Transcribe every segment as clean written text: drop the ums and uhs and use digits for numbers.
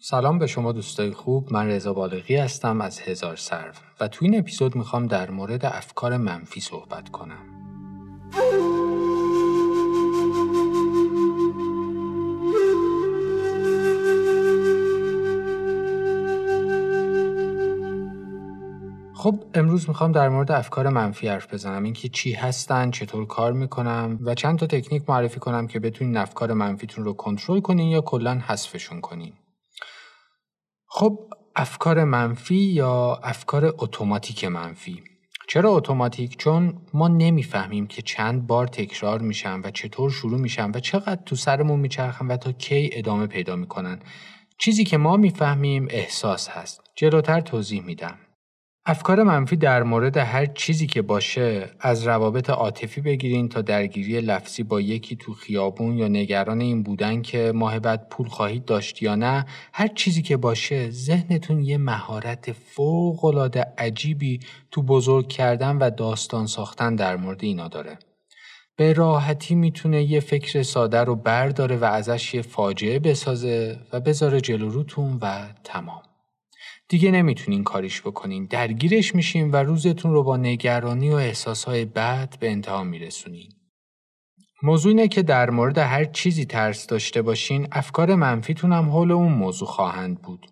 سلام به شما دوستای خوب، من رزا بالغی هستم از هزار سرف و تو این اپیزود میخوام در مورد افکار منفی صحبت کنم. خب امروز میخوام در مورد افکار منفی حرف بزنم، اینکه چی هستن، چطور کار میکنن و چند تا تکنیک معرفی کنم که بتونین افکار منفیتون رو کنترل کنین یا کلاً حذفشون کنین. خب افکار منفی یا افکار اتوماتیک منفی. چرا اتوماتیک؟ چون ما نمیفهمیم که چند بار تکرار میشن و چطور شروع میشن و چقدر تو سرمون میچرخن و تا کی ادامه پیدا میکنن. چیزی که ما میفهمیم احساس هست. جلوتر توضیح میدم. افکار منفی در مورد هر چیزی که باشه، از روابط عاطفی بگیرین تا درگیری لفظی با یکی تو خیابون یا نگران این بودن که ماه بعد پول خواهید داشت یا نه، هر چیزی که باشه ذهنتون یه مهارت فوق‌العاده عجیبی تو بزرگ کردن و داستان ساختن در مورد اینا داره. به راحتی میتونه یه فکر ساده رو برداره و ازش یه فاجعه بسازه و بذاره جلو روتون و تمام. دیگه نمیتونین کاریش بکنین، درگیرش میشین و روزتون رو با نگرانی و احساسهای بد به انتها میرسونین. موضوع اینه که در مورد هر چیزی ترس داشته باشین، افکار منفیتون هم حول اون موضوع خواهند بود.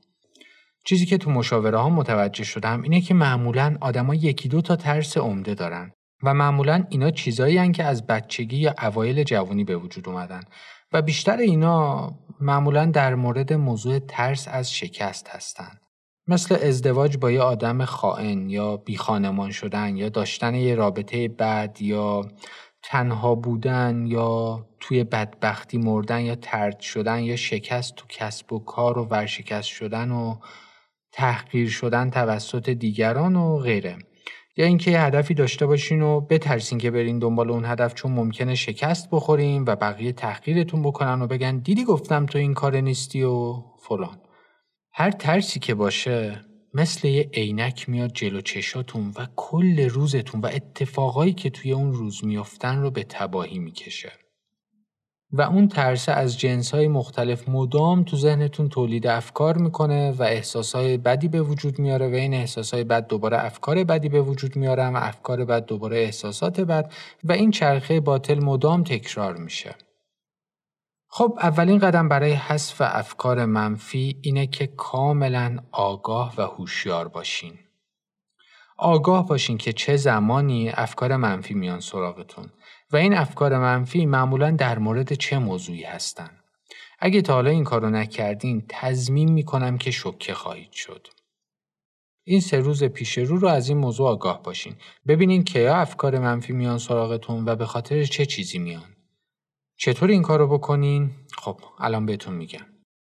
چیزی که تو مشاوره ها متوجه شدم اینه که معمولاً آدما یکی دو تا ترس عمده دارن و معمولاً اینا چیزایی هن که از بچگی یا اوایل جوانی به وجود اومدن و بیشتر اینا معمولاً در مورد موضوع ترس از شکست هستن. مثل ازدواج با یه آدم خائن یا بیخانمان شدن یا داشتن یه رابطه بد یا تنها بودن یا توی بدبختی مردن یا طرد شدن یا شکست تو کسب و کار و ورشکست شدن و تحقیر شدن توسط دیگران و غیره. یا اینکه یه هدفی داشته باشین و بترسین که برین دنبال اون هدف چون ممکنه شکست بخورین و بقیه تحقیرتون بکنن و بگن دیدی گفتم تو این کار نیستی و فلان. هر ترسی که باشه مثل یه عینک میاد جلو چشاتون و کل روزتون و اتفاقایی که توی اون روز میافتن رو به تباهی میکشه. و اون ترس از جنس‌های مختلف مدام تو ذهنتون تولید افکار میکنه و احساس‌های بدی به وجود میاره و این احساس‌های بد دوباره افکار بدی به وجود میاره و افکار بد دوباره احساسات بد و این چرخه باطل مدام تکرار میشه. خب اولین قدم برای حذف افکار منفی اینه که کاملا آگاه و هوشیار باشین. آگاه باشین که چه زمانی افکار منفی میان سراغتون و این افکار منفی معمولا در مورد چه موضوعی هستن. اگه تا حالا این کارو نکردین تضمین میکنم که شوکه خواهید شد. این 3 روز پیش رو از این موضوع آگاه باشین. ببینین که یا افکار منفی میان سراغتون و به خاطر چه چیزی میان. چطور این کار رو بکنین؟ خب الان بهتون میگم.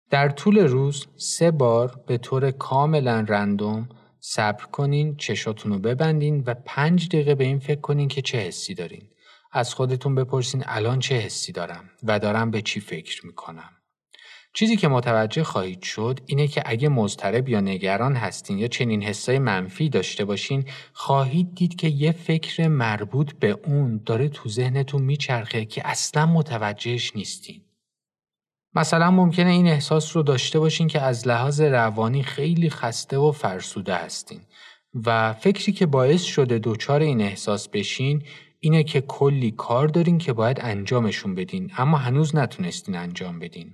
در طول روز 3 بار به طور کاملا رندوم صبر کنین، چشاتون رو ببندین و 5 دقیقه به این فکر کنین که چه حسی دارین. از خودتون بپرسین الان چه حسی دارم و دارم به چی فکر میکنم. چیزی که متوجه خواهید شد اینه که اگه مضطرب یا نگران هستین یا چنین حسای منفی داشته باشین، خواهید دید که یه فکر مربوط به اون داره تو ذهنتون میچرخه که اصلا متوجهش نیستین. مثلا ممکنه این احساس رو داشته باشین که از لحاظ روانی خیلی خسته و فرسوده هستین و فکری که باعث شده دچار این احساس بشین اینه که کلی کار دارین که باید انجامشون بدین اما هنوز نتونستین انجام بدین.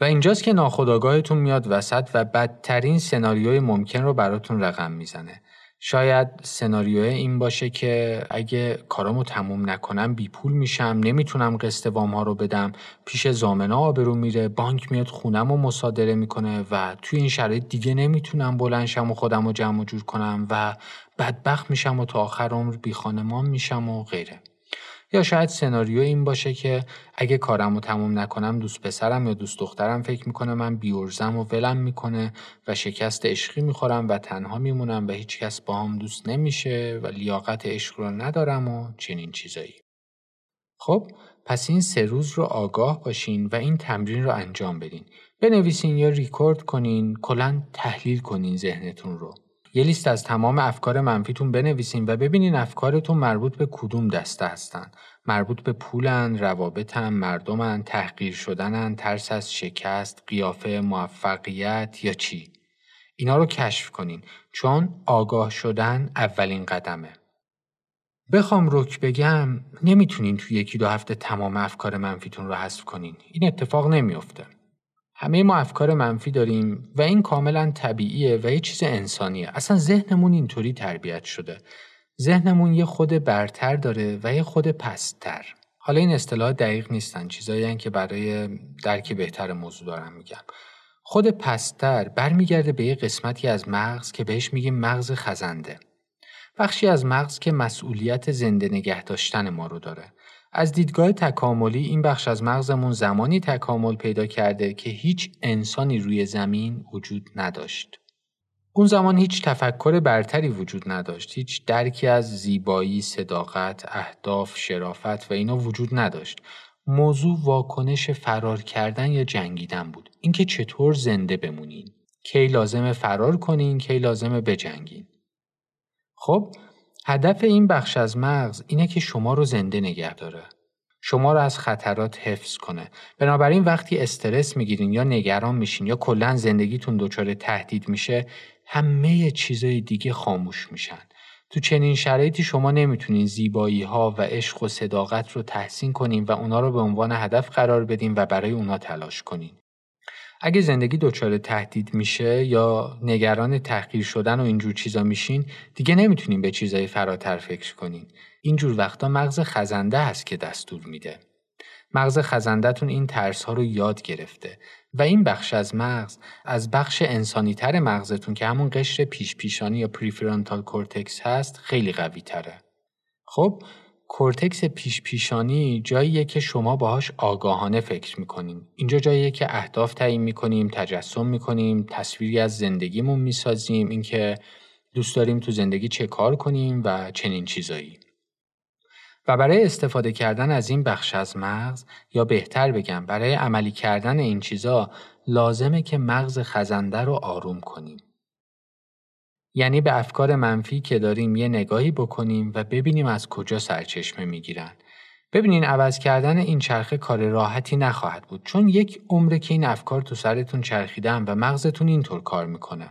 و اینجاست که ناخودآگاهتون میاد وسط و بدترین سناریوی ممکن رو براتون رقم میزنه. شاید سناریوی این باشه که اگه کارامو تموم نکنم بی پول میشم، نمیتونم قسط وام‌ها رو بدم، پیش ضامن‌ها آبرو میره، بانک میاد خونمو مصادره میکنه و توی این شرایط دیگه نمیتونم بلند شم و خودمو جمع و جور کنم و بدبخت میشم و تا آخر عمر بی خانمان میشم و غیره. یا شاید سناریو این باشه که اگه کارمو تموم نکنم دوست پسرم یا دوست دخترم فکر میکنه من بیارزم و ولم میکنه و شکست عشقی میخورم و تنها میمونم و هیچ کس با هم دوست نمیشه و لیاقت عشق رو ندارم و چنین چیزایی. خب پس این 3 روز رو آگاه باشین و این تمرین رو انجام بدین. بنویسین یا ریکورد کنین، کلاً تحلیل کنین ذهنتون رو یه لیست از تمام افکار منفیتون بنویسین و ببینین افکارتون مربوط به کدوم دسته هستن. مربوط به پولن، روابطن، مردمن، تحقیر شدنن، ترس از شکست، قیافه، موفقیت یا چی؟ اینا رو کشف کنین چون آگاه شدن اولین قدمه. بخوام رک بگم نمیتونین توی 1-2 هفته تمام افکار منفیتون رو حذف کنین. این اتفاق نمیفته. همه ما افکار منفی داریم و این کاملا طبیعیه و یه چیز انسانیه. اصلا ذهنمون اینطوری تربیت شده. ذهنمون یه خود برتر داره و یه خود پستر. حالا این اصطلاحات دقیق نیستن. چیزایی هستن که برای درک بهتر موضوع دارم میگم. خود پستر برمیگرده به یه قسمتی از مغز که بهش میگیم مغز خزنده. بخشی از مغز که مسئولیت زنده نگه داشتن ما رو داره. از دیدگاه تکاملی این بخش از مغزمون زمانی تکامل پیدا کرده که هیچ انسانی روی زمین وجود نداشت. اون زمان هیچ تفکر برتری وجود نداشت. هیچ درکی از زیبایی، صداقت، اهداف، شرافت و اینا وجود نداشت. موضوع واکنش فرار کردن یا جنگیدن بود. اینکه چطور زنده بمونین، کی لازمه فرار کنین، کی لازمه بجنگین. خب هدف این بخش از مغز اینه که شما رو زنده نگه داره. شما رو از خطرات حفظ کنه. بنابراین وقتی استرس میگیرین یا نگران میشین یا کلاً زندگیتون دچار تهدید میشه، همه چیزای دیگه خاموش میشن. تو چنین شرایطی شما نمیتونین زیبایی‌ها و عشق و صداقت رو تحسین کنین و اونا رو به عنوان هدف قرار بدین و برای اونا تلاش کنین. اگه زندگی دچار تهدید میشه یا نگران تحقیر شدن و اینجور چیزا میشین، دیگه نمیتونین به چیزای فراتر فکر کنین. اینجور وقتا مغز خزنده هست که دستور میده. مغز خزنده‌تون این ترس‌ها رو یاد گرفته و این بخش از مغز از بخش انسانی‌تر مغزتون که همون قشر پیشانی یا پریفرانتال کورتکس هست خیلی قوی تره. خب کورتکس پیشانی جاییه که شما باهاش آگاهانه فکر میکنین. اینجا جاییه که اهداف تعیین میکنیم، تجسم میکنیم، تصویری از زندگیمون میسازیم، اینکه دوست داریم تو زندگی چه کار کنیم و چنین چیزایی. و برای استفاده کردن از این بخش از مغز، یا بهتر بگم برای عملی کردن این چیزا، لازمه که مغز خزنده رو آروم کنیم. یعنی به افکار منفی که داریم یه نگاهی بکنیم و ببینیم از کجا سرچشمه میگیرن. ببینین عوض کردن این چرخه کار راحتی نخواهد بود، چون یک عمره که این افکار تو سرتون چرخیدن و مغزتون اینطور کار میکنه.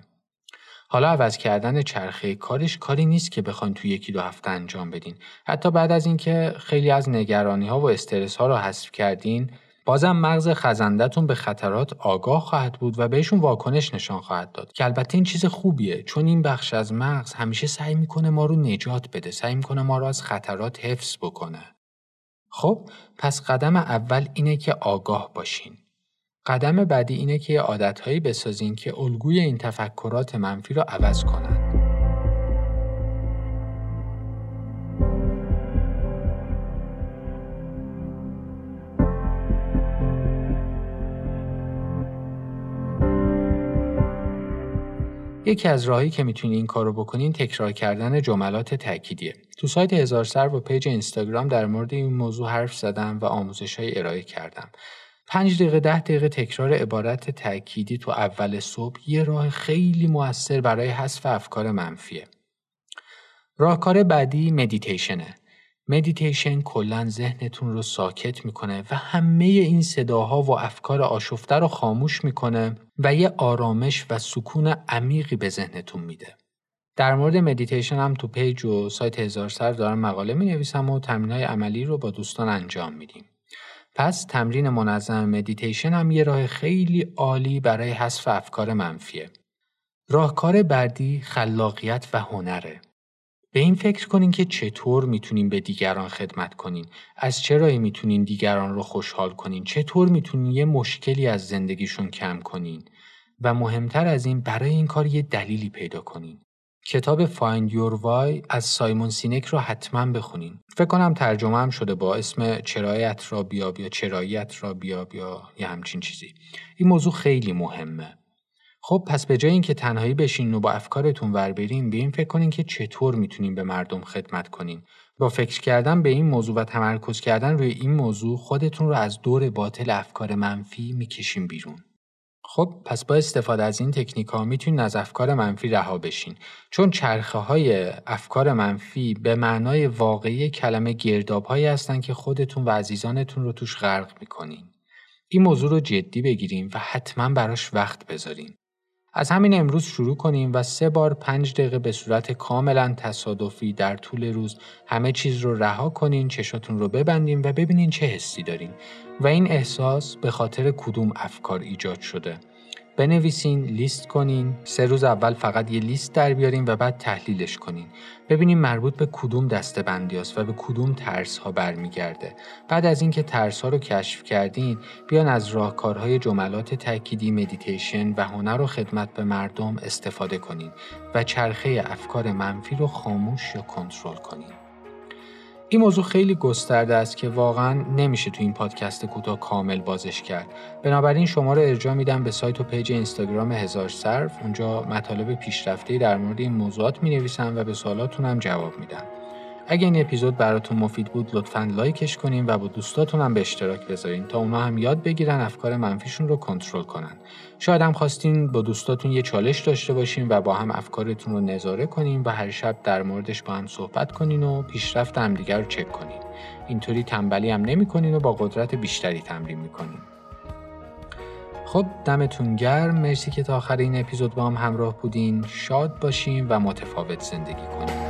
حالا عوض کردن چرخه کارش کاری نیست که بخواین تو 1-2 هفته انجام بدین. حتی بعد از اینکه خیلی از نگرانی ها و استرس ها رو حذف کردین، بازم مغز خزنده‌تون به خطرات آگاه خواهد بود و بهشون واکنش نشان خواهد داد. که البته این چیز خوبیه، چون این بخش از مغز همیشه سعی میکنه ما رو نجات بده، سعی میکنه ما رو از خطرات حفظ بکنه. خب پس قدم اول اینه که آگاه باشین. قدم بعدی اینه که عادتهایی بسازین که الگوی این تفکرات منفی رو عوض کنن. یکی از راهایی که میتونین این کارو بکنین تکرار کردن جملات تأکیدیه. تو سایت هزار سرف و پیج اینستاگرام در مورد این موضوع حرف زدم و آموزش‌های ارائه کردم. 5 دقیقه 10 دقیقه تکرار عبارت تأکیدی تو اول صبح یه راه خیلی مؤثر برای حذف افکار منفیه. راهکار بعدی مدیتیشنه. مدیتیشن کلاً ذهنتون رو ساکت میکنه و همه این صداها و افکار آشفته رو خاموش میکنه و یه آرامش و سکون عمیقی به ذهنتون میده. در مورد مدیتیشن هم تو پیج و سایت هزار سرف دارم مقاله مینویسم و تمرین‌های عملی رو با دوستان انجام میدیم. پس تمرین منظم مدیتیشن هم یه راه خیلی عالی برای حذف افکار منفیه. راهکار بعدی خلاقیت و هنره. به این فکر کنین که چطور میتونین به دیگران خدمت کنین، از چه راهی میتونین دیگران رو خوشحال کنین، چطور میتونین یه مشکلی از زندگیشون کم کنین و مهمتر از این برای این کار یه دلیلی پیدا کنین. کتاب Find Your Why از سایمون سینک رو حتما بخونین. فکر کنم ترجمه هم شده با اسم چراییت را بیا بیا، چراییت را بیا بیا یا همچین چیزی. این موضوع خیلی مهمه. خب پس به جای اینکه تنهایی بشین و با افکارتون ور برین، به این فکر کنین که چطور میتونین به مردم خدمت کنین. با فکر کردن به این موضوع و تمرکز کردن روی این موضوع، خودتون رو از دور باطل افکار منفی میکشین بیرون. خب پس با استفاده از این تکنیک‌ها میتونین از افکار منفی رها بشین، چون چرخه‌های افکار منفی به معنای واقعی کلمه گرداب‌هایی هستن که خودتون و عزیزانتون رو توش غرق می‌کنین. این موضوع رو جدی بگیریم و حتما براش وقت بذاریم. از همین امروز شروع کنیم و 3 بار 5 دقیقه به صورت کاملا تصادفی در طول روز همه چیز رو رها کنین، چشاتون رو ببندین و ببینین چه حسی دارین و این احساس به خاطر کدوم افکار ایجاد شده. بنویسین، لیست کنین، 3 روز اول فقط یه لیست در بیارین و بعد تحلیلش کنین. ببینین مربوط به کدوم دسته‌بندی است و به کدوم ترس‌ها برمیگرده. بعد از اینکه ترس‌ها رو کشف کردین، بیان از راهکارهای جملات تأکیدی، مدیتیشن و هنر و خدمت به مردم استفاده کنین و چرخه افکار منفی رو خاموش یا کنترل کنین. این موضوع خیلی گسترده است که واقعا نمیشه تو این پادکست کوتاه کامل بازش کرد. بنابراین شما رو ارجاع میدم به سایت و پیج اینستاگرام هزار سرف. اونجا مطالب پیشرفته‌ای در مورد این موضوعات می‌نویسم و به سوالاتون هم جواب میدم. اگه این اپیزود براتون مفید بود لطفاً لایکش کنین و با دوستاتون هم به اشتراک بذارین تا اونا هم یاد بگیرن افکار منفیشون رو کنترل کنن. شاید هم خواستین با دوستاتون یه چالش داشته باشین و با هم افکارتون رو نظاره کنین و هر شب در موردش با هم صحبت کنین و پیشرفت همدیگه رو چک کنین. اینطوری تنبلی هم نمی‌کنین و با قدرت بیشتری تمرین می‌کنین. خب دمتون گرم، مرسی که تا آخر این اپیزود با هم همراه بودین. شاد باشین و متفاوت زندگی کنین.